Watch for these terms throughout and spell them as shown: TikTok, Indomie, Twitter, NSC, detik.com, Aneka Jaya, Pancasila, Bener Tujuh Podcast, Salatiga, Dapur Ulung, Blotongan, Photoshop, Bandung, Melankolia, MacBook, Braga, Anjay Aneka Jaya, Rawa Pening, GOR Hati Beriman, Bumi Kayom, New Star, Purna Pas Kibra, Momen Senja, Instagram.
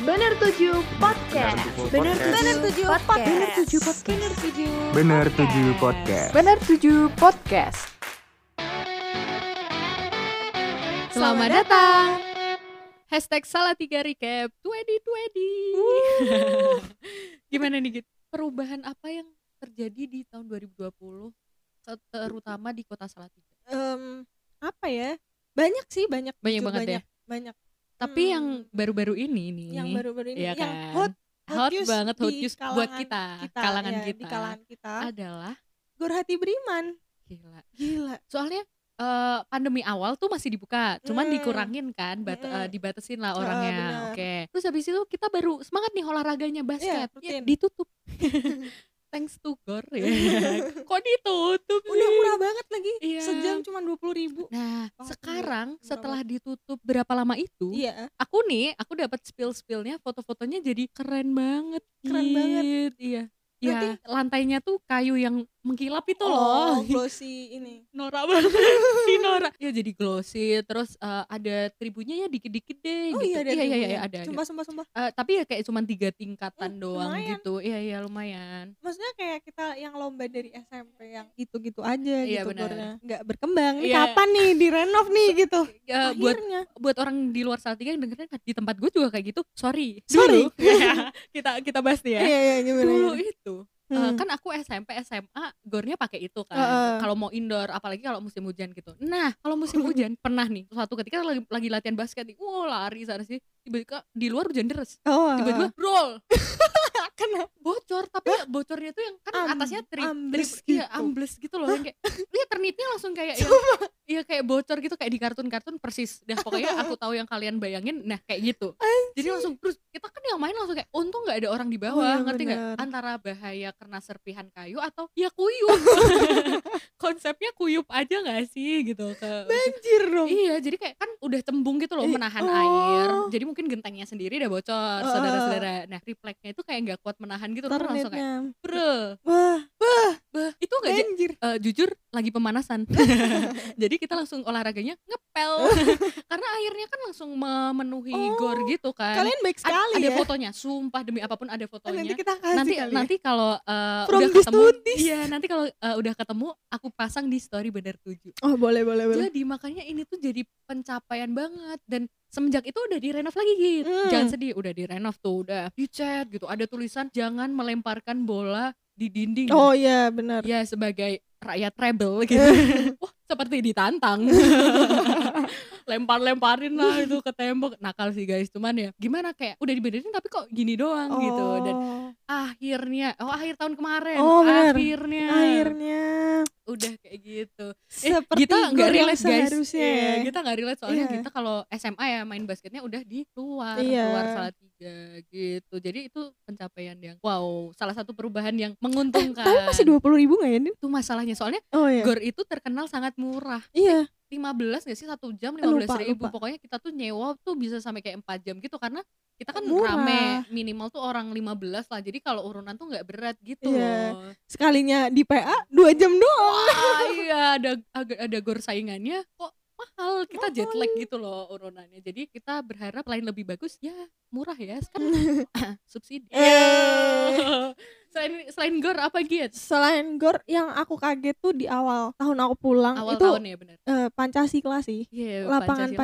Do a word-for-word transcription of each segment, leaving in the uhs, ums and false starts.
Bener Tujuh Podcast. Bener Tujuh Podcast. Bener Tujuh Podcast. Bener Tujuh Podcast. Bener Tujuh Podcast. Selamat datang. Hashtag Salatiga Recap dua ribu dua puluh. Gimana nih, Git? Perubahan apa yang terjadi di tahun dua ribu dua puluh, terutama di kota Salatiga? Um, apa ya? Banyak sih, banyak. Banyak banget banyak, ya? Banyak. Tapi hmm. yang baru-baru ini nih, yang baru-baru ini, ya kan? yang hot, hot, hot banget, hot news buat kita, kita kalangan ya, kita, di kalangan kita adalah Gor Hati Beriman. Gila, gila. Soalnya uh, pandemi awal tuh masih dibuka, cuman hmm. dikurangin kan, bat, hmm. uh, dibatasin lah orangnya. Oh, oke. Okay. Terus habis itu kita baru semangat nih olahraganya basket, yeah, ya, ditutup. Thanks to Gor ya. Kok ditutup? Udah murah banget lagi. Yeah. Sejam cuma dua puluh ribu. Nah, oh, sekarang murah. Setelah ditutup berapa lama itu? Yeah. Aku nih, aku dapat spill-spillnya, foto-fotonya jadi keren banget. Keren Git. banget. Iya. Berarti ya, lantainya tuh kayu yang mengkilap itu oh, loh. Glossy ini. Nora banget. Si Nora. Ya jadi glossy, terus uh, ada tribunnya ya dikit-dikit deh. Oh gitu. iya, ada iya, iya, iya, ada. Sumpah, ada. sumpah, sumpah. Uh, tapi ya kayak cuma tiga tingkatan hmm, doang lumayan. gitu. Iya, iya lumayan. Maksudnya kayak kita yang lomba dari S M P yang gitu-gitu aja iya, gitu. Iya Gak berkembang. Ini yeah. kapan nih direnov nih gitu. Uh, buat, buat orang di luar Salatiga yang dengerin di tempat gue juga kayak gitu. Sorry. Sorry. kita kita bahas nih ya. Iya, iya, gimana, Dulu ya. itu. Hmm. Uh, kan aku S M P, S M A, gornya pakai itu kan uh. kalau mau indoor, apalagi kalau musim hujan gitu. Nah, kalau musim hujan, pernah nih suatu ketika lagi, lagi latihan basket nih, wow lari sana sih, tiba-tiba di luar hujan deras, oh, tiba-tiba uh. roll kena bocor, tapi huh? bocornya tuh yang kan Am, atasnya tri, ambles tri, gitu. Ya, ambles gitu loh, yang kayak dia ternitnya langsung kayak iya kayak bocor gitu, kayak di kartun-kartun persis. Nah pokoknya aku tahu yang kalian bayangin, nah kayak gitu. Anjir. Jadi langsung terus kita kan yang main langsung kayak untung nggak ada orang di bawah, oh, ya ngerti nggak? Antara bahaya karena serpihan kayu atau ya kuyup. Konsepnya kuyup aja nggak sih gitu? Ke, banjir dong. Iya, jadi kayak kan udah cembung gitu loh, eh, menahan oh. air. Jadi mungkin gentengnya sendiri udah bocor, uh, saudara-saudara. Nah refleksnya itu kayak nggak kuat menahan gitu, terus langsung kayak bre. Wah, wah, wah. Itu nggak banjir. J- uh, jujur lagi pemanasan. Jadi kita langsung olahraganya ngepel karena airnya kan langsung memenuhi oh, gor gitu kan. Kalian baik sekali. A- ada ya? fotonya, sumpah demi apapun ada fotonya. Nanti kita kasih nanti, kali nanti ya? Kalau uh, udah ketemu, iya nanti kalau uh, udah ketemu aku pasang di story Bener Tujuh. Oh boleh boleh boleh. Jadi makanya ini tuh jadi pencapaian banget, dan semenjak itu udah direnov lagi gitu. Mm. Jangan sedih, udah direnov tuh, udah dicat gitu. Ada tulisan jangan melemparkan bola di dinding. Oh iya benar. Ya sebagai rakyat rebel gitu. Wah, seperti ditantang. Lempar-lemparin lah itu ke tembok. Nakal sih guys, cuman ya gimana kayak udah dibenerin tapi kok gini doang oh. gitu. Dan akhirnya, oh akhir tahun kemarin, oh, akhirnya akhirnya udah kayak gitu. Seperti eh, kita enggak relate guys. Iya, kita enggak relate soalnya yeah. kita kalau S M A ya main basketnya udah di luar, yeah. luar Salatiga gitu. Jadi itu pencapaian yang wow, salah satu perubahan yang menguntungkan. Eh, tapi masih dua puluh ribu enggak ya? Itu masalahnya soalnya oh, yeah. Gor itu terkenal sangat murah. Iya. Yeah. lima belas gak sih satu jam lima belas ribu, pokoknya kita tuh nyewa tuh bisa sampai kayak empat jam gitu karena kita kan murah. Rame minimal tuh orang lima belas lah, jadi kalau urunan tuh gak berat gitu yeah. loh. Sekalinya di P A dua jam doang. Wah, iya ada ada gor saingannya kok mahal, kita oh, jet lag gitu loh urunannya. Jadi kita berharap lain lebih bagus ya, murah ya kan. Subsidi. Eh. Selain selain gor apa gitu? Selain gor yang aku kaget tuh di awal tahun aku pulang awal itu tahun ya, bener. Eh, Pancasila sih. Yeah, lapangan Pancasila.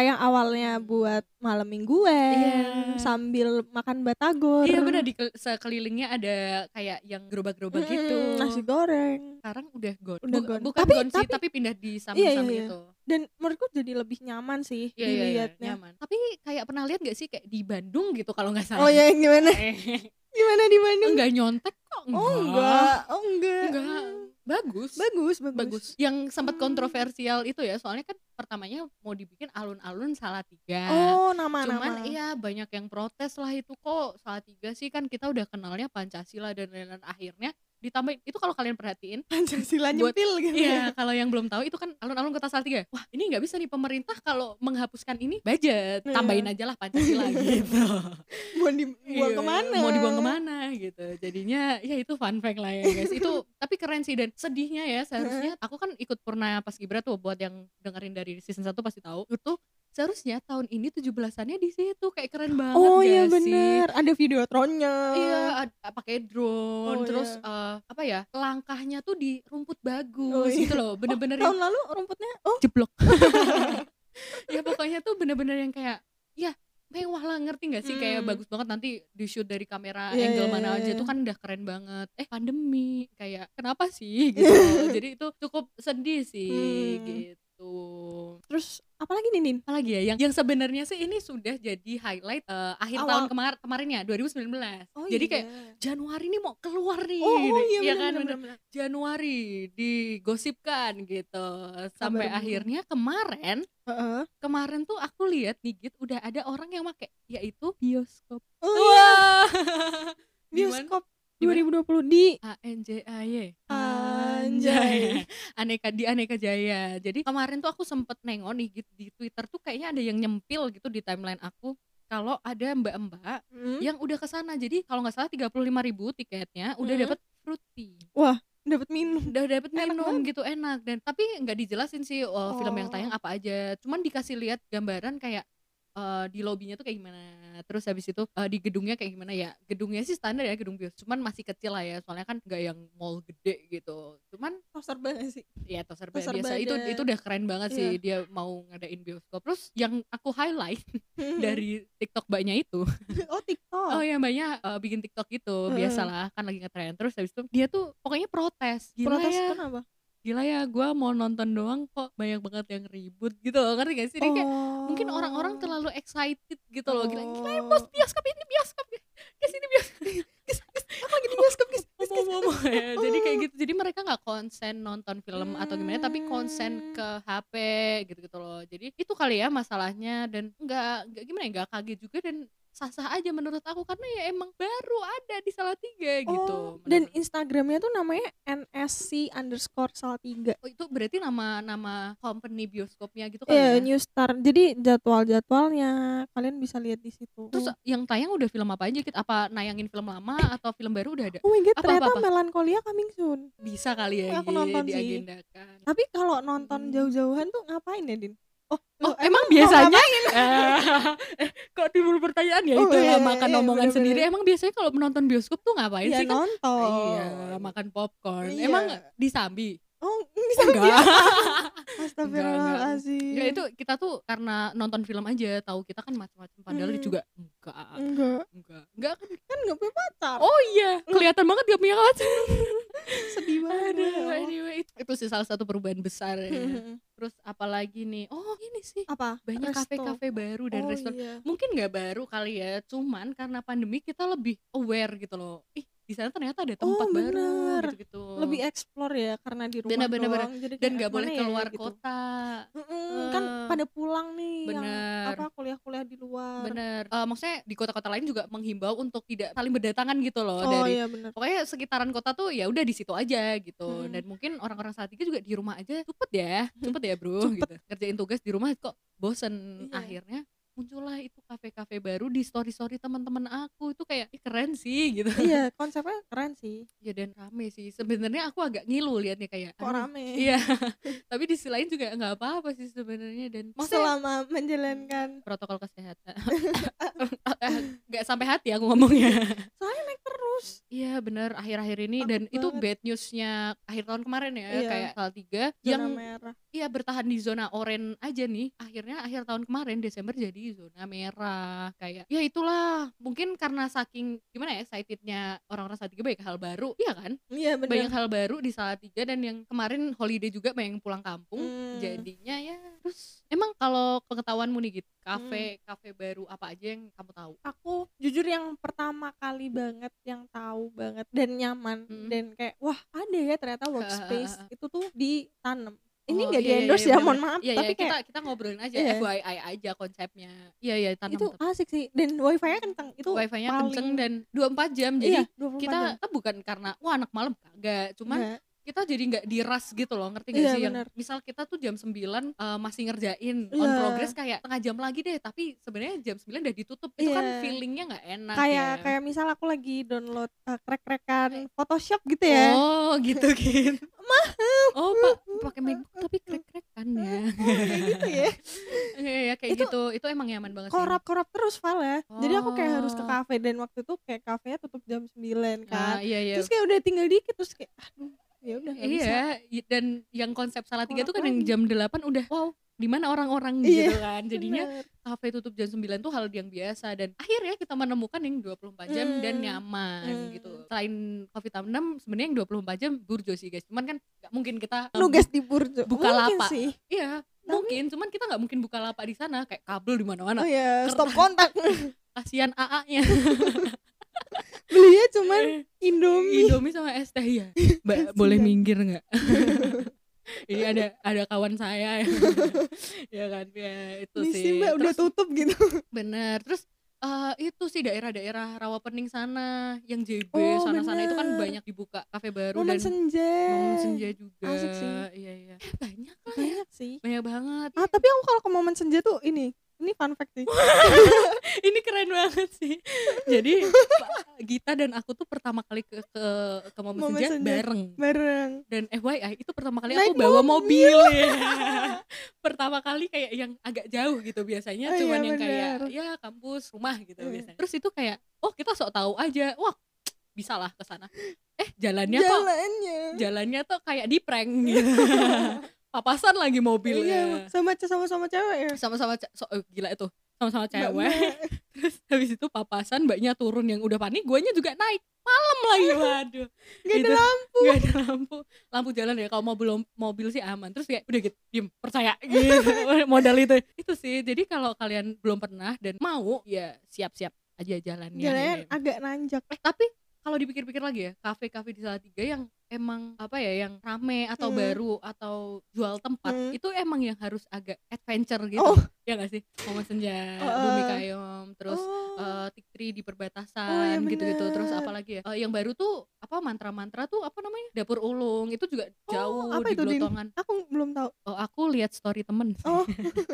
Pancasila yang awalnya buat malam mingguan yeah. sambil makan batagor. Iya yeah, benar, di sekelilingnya ada kayak yang gerobak-gerobak hmm, gitu. Nasi goreng. Sekarang udah gor. Udah gor. Bukan tapi, gor sih, tapi, tapi pindah di samping-samping yeah, yeah. itu. Dan menurutku jadi lebih nyaman sih yeah, dilihatnya. Yeah, nyaman. Tapi kayak pernah lihat enggak sih kayak di Bandung gitu kalau enggak salah. Oh ya yeah, gimana? Gimana di Bandung? Enggak nyontek kok. Enggak. Oh enggak, oh enggak. Enggak. Bagus. Bagus, bagus. bagus. Yang sempat hmm. kontroversial itu ya, soalnya kan pertamanya mau dibikin alun-alun Salatiga. Oh, nama-nama. Cuman iya banyak yang protes lah, itu kok Salatiga sih, kan kita udah kenalnya Pancasila dan lain-lain, akhirnya ditambahin itu. Kalau kalian perhatiin Pancasila nyempil gitu ya, kalau yang belum tahu itu kan alun-alun kota Salatiga. Wah ini nggak bisa nih pemerintah kalau menghapuskan ini budget, tambahin aja lah Pancasila gitu. Mau dibuang kemana mau dibuang kemana gitu, jadinya ya itu fun fact lah ya guys. Itu tapi keren sih, dan sedihnya ya seharusnya aku kan ikut Purna Pas Kibra tuh, buat yang dengerin dari season satu pasti tahu itu Seharusnya tahun ini tujuh belasannya di situ, kayak keren banget. Oh iya benar, ada videotronnya. Iya, pakai drone. Oh, terus iya. uh, apa ya? Langkahnya tuh di rumput bagus. Oh, iya. Gitu loh, bener-bener. Oh, tahun lalu rumputnya oh jeblok. Ya pokoknya tuh bener-bener yang kayak ya mewah lah, ngerti gak sih? Hmm. Kayak bagus banget, nanti di shoot dari kamera yeah, angle mana aja, itu kan udah keren banget. Eh pandemi, kayak kenapa sih gitu. Jadi itu cukup sedih sih hmm. gitu. Terus apalagi nih Nin? Apalagi ya yang yang sebenarnya sih ini sudah jadi highlight uh, akhir Awal. tahun kemar kemarin ya dua ribu sembilan belas. Oh, jadi iya. kayak Januari ini mau keluar nih. Oh, oh iya ya bener, kan bener, bener. Januari digosipkan gitu sampai Kabar akhirnya bener. kemarin. Uh-uh. Kemarin tuh aku lihat Nigit udah ada orang yang make, yaitu bioskop. Oh, wah. Iya. Bioskop dua ribu dua puluh di A N J A Y Anjay Aneka di Aneka Jaya. Jadi kemarin tuh aku sempet nengok nih gitu, di Twitter tuh kayaknya ada yang nyempil gitu di timeline aku kalau ada mbak-mbak hmm? yang udah kesana. Jadi kalau nggak salah tiga puluh lima ribu tiketnya udah hmm? dapat fruit tea. Wah, dapat minum, udah dapat minum enak gitu, enak. Dan tapi nggak dijelasin sih oh, oh. film yang tayang apa aja. Cuman dikasih lihat gambaran kayak Uh, di lobinya tuh kayak gimana, terus habis itu uh, di gedungnya kayak gimana. Ya gedungnya sih standar ya, gedung bios, cuman masih kecil lah ya, soalnya kan gak yang mall gede gitu. Cuman toser banget sih ya, toser biasa badan. itu itu udah keren banget sih yeah. dia mau ngadain bioskop. Terus yang aku highlight dari TikTok mbaknya itu oh TikTok oh ya mbaknya uh, bikin TikTok gitu, biasalah kan lagi ngetren. Terus habis itu dia tuh pokoknya protes gila protes ya. Kenapa? Gila ya, gue mau nonton doang kok banyak banget yang ribut gitu loh, ngerti gak sih? Dia kayak oh. mungkin orang-orang terlalu excited gitu loh. Gila, gila ya bos, bioskop ini bioskop guys, ini bioskop guys, apa gitu bioskop guys, jadi kayak gitu. Jadi mereka gak konsen nonton film hmm. atau gimana, tapi konsen ke H P gitu-gitu loh. Jadi itu kali ya masalahnya. Dan gak, gak gimana ya, gak kaget juga dan sah-sah aja menurut aku, karena ya emang baru ada di Salatiga oh, gitu. Dan Instagramnya tuh namanya N S C underscore Salatiga. Oh, itu berarti nama-nama company bioskopnya gitu kan? Iya, yeah, New Star. Jadi jadwal-jadwalnya kalian bisa lihat di situ. Terus yang tayang udah film apa aja? Apa nayangin film lama eh. atau film baru udah ada? Oh my god, apa, ternyata apa, apa? Melankolia coming soon. Bisa kali ya, aku nonton di agendakan. Tapi kalau nonton hmm. jauh-jauhan tuh ngapain ya Din? Oh, oh emang, emang biasanya eh, kok timbul pertanyaan ya oh, itu ya, makan iya, omongan bener-bener. sendiri. Emang biasanya kalau menonton bioskop tuh ngapain ya, sih kan? Nonton. Iya, makan popcorn. Iya. Emang disambi? Oh, disambi. Enggak. Astagfirullahalazim. Ya itu kita tuh karena nonton film aja tahu kita kan macam-macam, padahal hmm. juga enggak. Enggak. Enggak. Enggak kan kan enggak punya pacar. Oh iya, kelihatan banget enggak punya pacar. Sedih banget. Aduh, anyway, itu. itu sih salah satu perubahan besar ya. Hmm. Terus apalagi nih, oh ini sih apa? Banyak Resto. kafe-kafe baru dan oh, restoran. Iya. Mungkin gak baru kali ya, cuman karena pandemi kita lebih aware gitu loh. Ih, di sana ternyata ada tempat oh, baru gitu-gitu. Lebih explore ya, karena di rumah bener, doang. Bener. Dan gak boleh keluar ya, gitu. kota. Uh. Kan pada pulang nih bener. yang apa, kuliah-kuliah di luar. Bener. Uh, maksudnya di kota-kota lain juga menghimbau untuk tidak saling berdatangan gitu loh. Oh, dari iya, pokoknya sekitaran kota tuh ya udah di situ aja gitu. Hmm. Dan mungkin orang-orang Salatiga juga di rumah aja cepet ya, cepet ya. Ya bro, Cepet. gitu. Kerjain tugas di rumah kok bosen. Iya. Akhirnya muncullah itu kafe-kafe baru di story-story teman-teman aku. Itu kayak keren sih gitu. Iya, konsepnya keren sih. Ya dan rame sih. Sebenarnya aku agak ngilu liatnya kayak kok rame. Iya. Tapi di sisi lain juga nggak apa-apa sih sebenarnya, dan selama menjalankan protokol kesehatan. Nggak sampai hati aku ngomongnya. Soalnya naik terus. Iya benar akhir-akhir ini. Takut dan banget. Itu bad newsnya akhir tahun kemarin ya. Iya. Kayak Salatiga yang merah. Iya bertahan di zona oranye aja nih. Akhirnya akhir tahun kemarin Desember jadi zona merah. Kayak ya itulah, mungkin karena saking gimana ya excitednya orang-orang Salatiga banyak hal baru. Iya kan? Iya benar. Banyak hal baru di Salatiga, dan yang kemarin holiday juga banyak pulang kampung. Hmm. Jadinya ya terus emang kalau pengetahuanmu nih gitu, kafe hmm. kafe baru apa aja yang kamu tahu? Aku jujur yang pertama kali banget yang tahu banget dan nyaman hmm. dan kayak wah ada ya ternyata workspace uh, uh, uh. itu tuh ditanam. Ini enggak oh, iya, di endorse iya, iya, ya, mohon maaf, iya, tapi iya, kayak kita kita ngobrolin aja iya. F Y I aja konsepnya. Iya iya, tanam. Itu tetap asik sih, dan wifi-nya kenceng. Itu wifi-nya paling... kenceng dan dua puluh empat jam. Jadi iya, dua puluh empat kita jam. Kita bukan karena wah anak malam, enggak, cuman nah. kita jadi nggak diras gitu loh, ngerti nggak yeah, sih? Yang bener. Misal kita tuh jam sembilan uh, masih ngerjain yeah. on progress kayak tengah jam lagi deh, tapi sebenarnya jam sembilan udah ditutup, itu yeah. kan feelingnya nggak enak. Kayak ya. kayak misal aku lagi download uh, krek-krekan Photoshop gitu ya. Oh gitu gitu. Oh pak pakai MacBook tapi krek-krekan ya. Oh, kayak gitu ya. Iya ya, kayak itu, gitu itu emang nyaman banget. Korap-korap terus file. Oh. Jadi aku kayak harus ke kafe dan waktu itu kayak kafenya tutup jam sembilan kan. Ah, iya, iya. Terus kayak udah tinggal dikit terus kayak aduh. Ya udah iya bisa. Dan yang konsep Salatiga itu kan yang jam delapan udah wow di mana orang-orang iya, gitu kan jadinya kafe tutup jam sembilan tuh hal yang biasa dan akhirnya kita menemukan yang dua puluh empat jam mm. dan nyaman mm. gitu. Selain Covid enam belas sebenarnya yang dua puluh empat jam burjo sih guys, cuman kan nggak mungkin kita nugas di burjo buka lapak iya tapi... mungkin cuman kita nggak mungkin buka lapak di sana kayak kabel di mana-mana oh iya Ker- stop kontak kasihan A A-nya belinya cuman Indomie Indomie sama es teh ya Mbak boleh minggir nggak? Ini ada ada kawan saya yang, ya kan ya, itu misi, sih Mbak terus, udah tutup gitu bener terus uh, itu sih daerah-daerah Rawa Pening sana yang J B oh, sana-sana bener. Itu kan banyak dibuka kafe baru Momen dan Senja Momen Senja juga asik sih iya iya eh, banyak lah banyak ya. Sih banyak banget ah tapi aku kalau ke Momen Senja tuh ini ini fun fact sih. Ini keren banget sih. Jadi Gita dan aku tuh pertama kali ke ke, ke Momen Senja bareng. Bareng. Dan F Y I itu pertama kali naik aku bawa mobil. mobil ya. Pertama kali kayak yang agak jauh gitu biasanya, oh, cuman iya, yang kayak ya kampus, rumah gitu yeah. biasanya. Terus itu kayak oh kita sok tahu aja. Wah, bisa lah ke sana. Eh, jalannya, jalannya. kok jalannya tuh kayak di prank gitu. Papasan lagi mobilnya iya, sama sama-sama cewek ya sama-sama ce- so, oh, gila itu sama-sama cewek Mbak, terus habis itu papasan mbaknya turun yang udah panik guanya juga naik malam lagi waduh nggak gitu. ada lampu nggak ada lampu lampu jalan ya kalau mobil mobil sih aman terus kayak udah gitu diem percaya gitu modal itu itu sih jadi kalau kalian belum pernah dan mau ya siap-siap aja jalannya jalan agak nanjak eh, tapi kalau dipikir-pikir lagi ya, kafe-kafe di Salatiga yang emang apa ya, yang rame atau hmm. baru atau jual tempat hmm. itu emang yang harus agak adventure gitu, oh. ya nggak sih? Momen Senja, oh, uh. Bumi Kayom, terus oh. uh, Tiktri di perbatasan oh, ya gitu-gitu, bener. Terus apa lagi ya? Uh, yang baru tuh apa mantra-mantra tuh apa namanya? Dapur Ulung itu juga jauh oh, di Blotongan. Din? Aku belum tahu. Oh aku lihat story temen. Oh.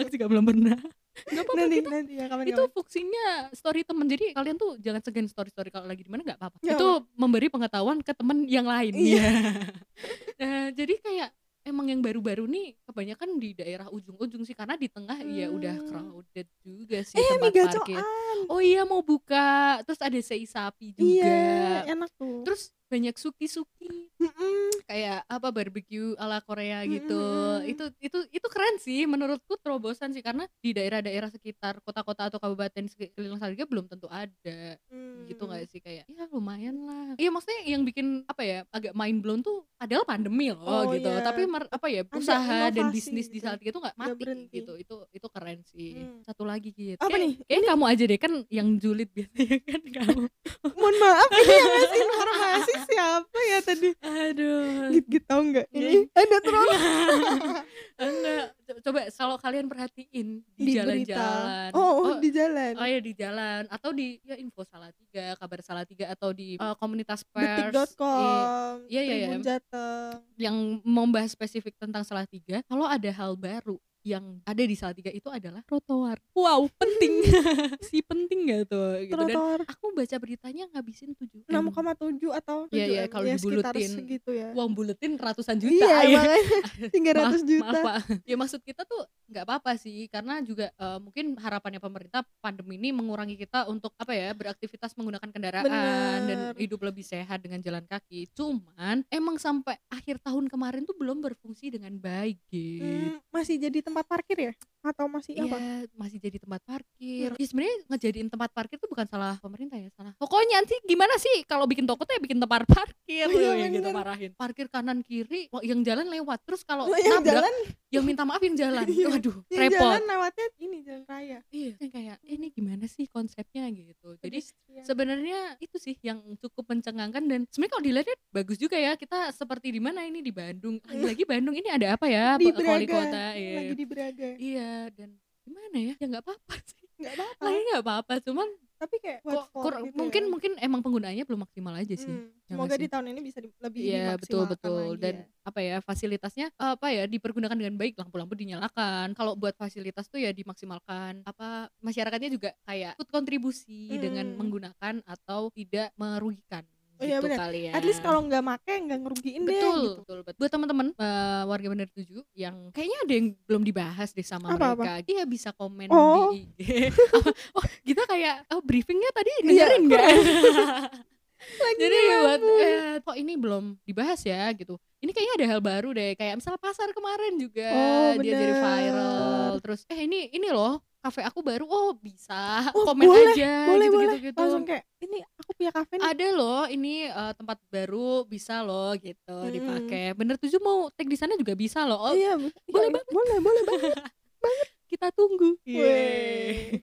Aku juga belum pernah. Gak apa-apa nanti, kita nanti, ya, kapan, itu kapan. Fungsinya story temen jadi kalian tuh jangan segan story-story kalau lagi di mana nggak apa-apa ya, itu apa. Memberi pengetahuan ke temen yang lain iya. Ya nah, jadi kayak emang yang baru-baru nih kebanyakan di daerah ujung-ujung sih karena di tengah hmm. ya udah crowded juga sih eh, tempat parkir oh iya mau buka terus ada sei sapi juga iya, enak tuh terus banyak suki-suki mm-mm. kayak apa barbecue ala Korea gitu mm-mm. itu itu itu keren sih menurutku terobosan sih karena di daerah-daerah sekitar kota-kota atau kabupaten sekeliling Salatiga belum tentu ada mm. gitu nggak sih kayak ya lumayan lah iya maksudnya yang bikin apa ya agak mind blown tuh adalah pandemi loh oh, gitu yeah. tapi mer, apa ya usaha dan bisnis gitu. Di Salatiga tuh nggak mati gitu itu itu keren sih mm. satu lagi gitu apa kayak, nih kayak kamu aja deh kan yang julid biasanya kan kamu mohon maaf ini yang ngasih informasi siapa ya tadi? Aduh, git-git tau nggak? Ini ada troll. Enggak, coba kalau kalian perhatiin di, di jalan-jalan. Oh, oh, di jalan. Oh ya di jalan atau di ya info Salatiga, kabar Salatiga atau di uh, komunitas pers. detik dot com. Iya iya iya. Yang membahas spesifik tentang Salatiga, kalau ada hal baru yang ada di Salatiga itu adalah trotoar. Wow, penting. Si penting enggak tuh gitu. Trotoar. Dan aku baca beritanya ngabisin tujuh. enam koma tujuh atau tujuh. Iya, iya kalau ya, dibulutin segitu ya. Uang bulutin ratusan juta. Iya, makanya tiga ratus juta. Maaf, maaf, Pak. Ya maksud kita tuh enggak apa-apa sih karena juga uh, mungkin harapannya pemerintah pandemi ini mengurangi kita untuk apa ya, beraktivitas menggunakan kendaraan bener. Dan hidup lebih sehat dengan jalan kaki. Cuman emang sampai akhir tahun kemarin tuh belum berfungsi dengan baik gitu. Hmm, masih jadi tempat parkir ya? Atau masih ya, apa? Masih jadi tempat parkir. Hmm. Ya sebenarnya ngejadiin tempat parkir tuh bukan salah pemerintah ya, salah. Pokoknya nanti gimana sih kalau bikin toko tuh ya bikin tempat parkir oh, iya, yang gitu marahin. Parkir kanan kiri, yang jalan lewat. Terus kalau oh, yang nabrak, jalan yang minta maaf yang jalan. Waduh, yang repot. Jalan lewatnya ini jalan raya. Iya, kayak ini gimana sih konsepnya gitu. Jadi ya. Sebenarnya itu sih yang cukup mencengangkan dan sebenarnya kalau dilihat bagus juga ya. Kita seperti di mana ini di Bandung. Lagi Bandung ini ada apa ya? Di Braga. Kota, iya. Lagi di Braga. Iya, dan gimana ya, ya nggak apa-apa sih, nggak apa-apa lagi nggak apa-apa, cuman tapi kayak kok, kur, gitu mungkin ya. Mungkin emang penggunaannya belum maksimal aja sih. Hmm, semoga sih di tahun ini bisa di, lebih yeah, dimaksimalkan betul, betul. Lagi dan ya. Apa ya fasilitasnya apa ya dipergunakan dengan baik, lampu-lampu dinyalakan. Kalau buat fasilitas tuh ya dimaksimalkan, apa masyarakatnya juga kayak ikut kontribusi hmm. dengan menggunakan atau tidak merugikan. Oh gitu ya, kali ya. At least kalau nggak make nggak ngerugiin betul, deh. Gitu. Betul, betul. Buat teman-teman uh, warga Bener Tujuh yang kayaknya ada yang belum dibahas deh sama apa, mereka, apa? Dia bisa komen oh. di I G. Oh, kita kayak oh, briefingnya tadi dengerin nggak? Jadi buat eh, kok ini belum dibahas ya gitu. Ini kayaknya ada hal baru deh. Kayak misalnya pasar kemarin juga oh, dia jadi viral. Terus eh ini ini loh. Kafe aku baru, oh bisa oh, komen boleh, aja boleh, gitu, boleh. Gitu, gitu. Langsung kayak, ini aku punya kafe nih. Ada loh, ini uh, tempat baru bisa loh gitu hmm. dipakai. Bener Tujuh mau tag di sana juga bisa loh. Oh, iya, boleh, iya, banget. boleh, boleh banget. Boleh banget. Kita tunggu. Yeay.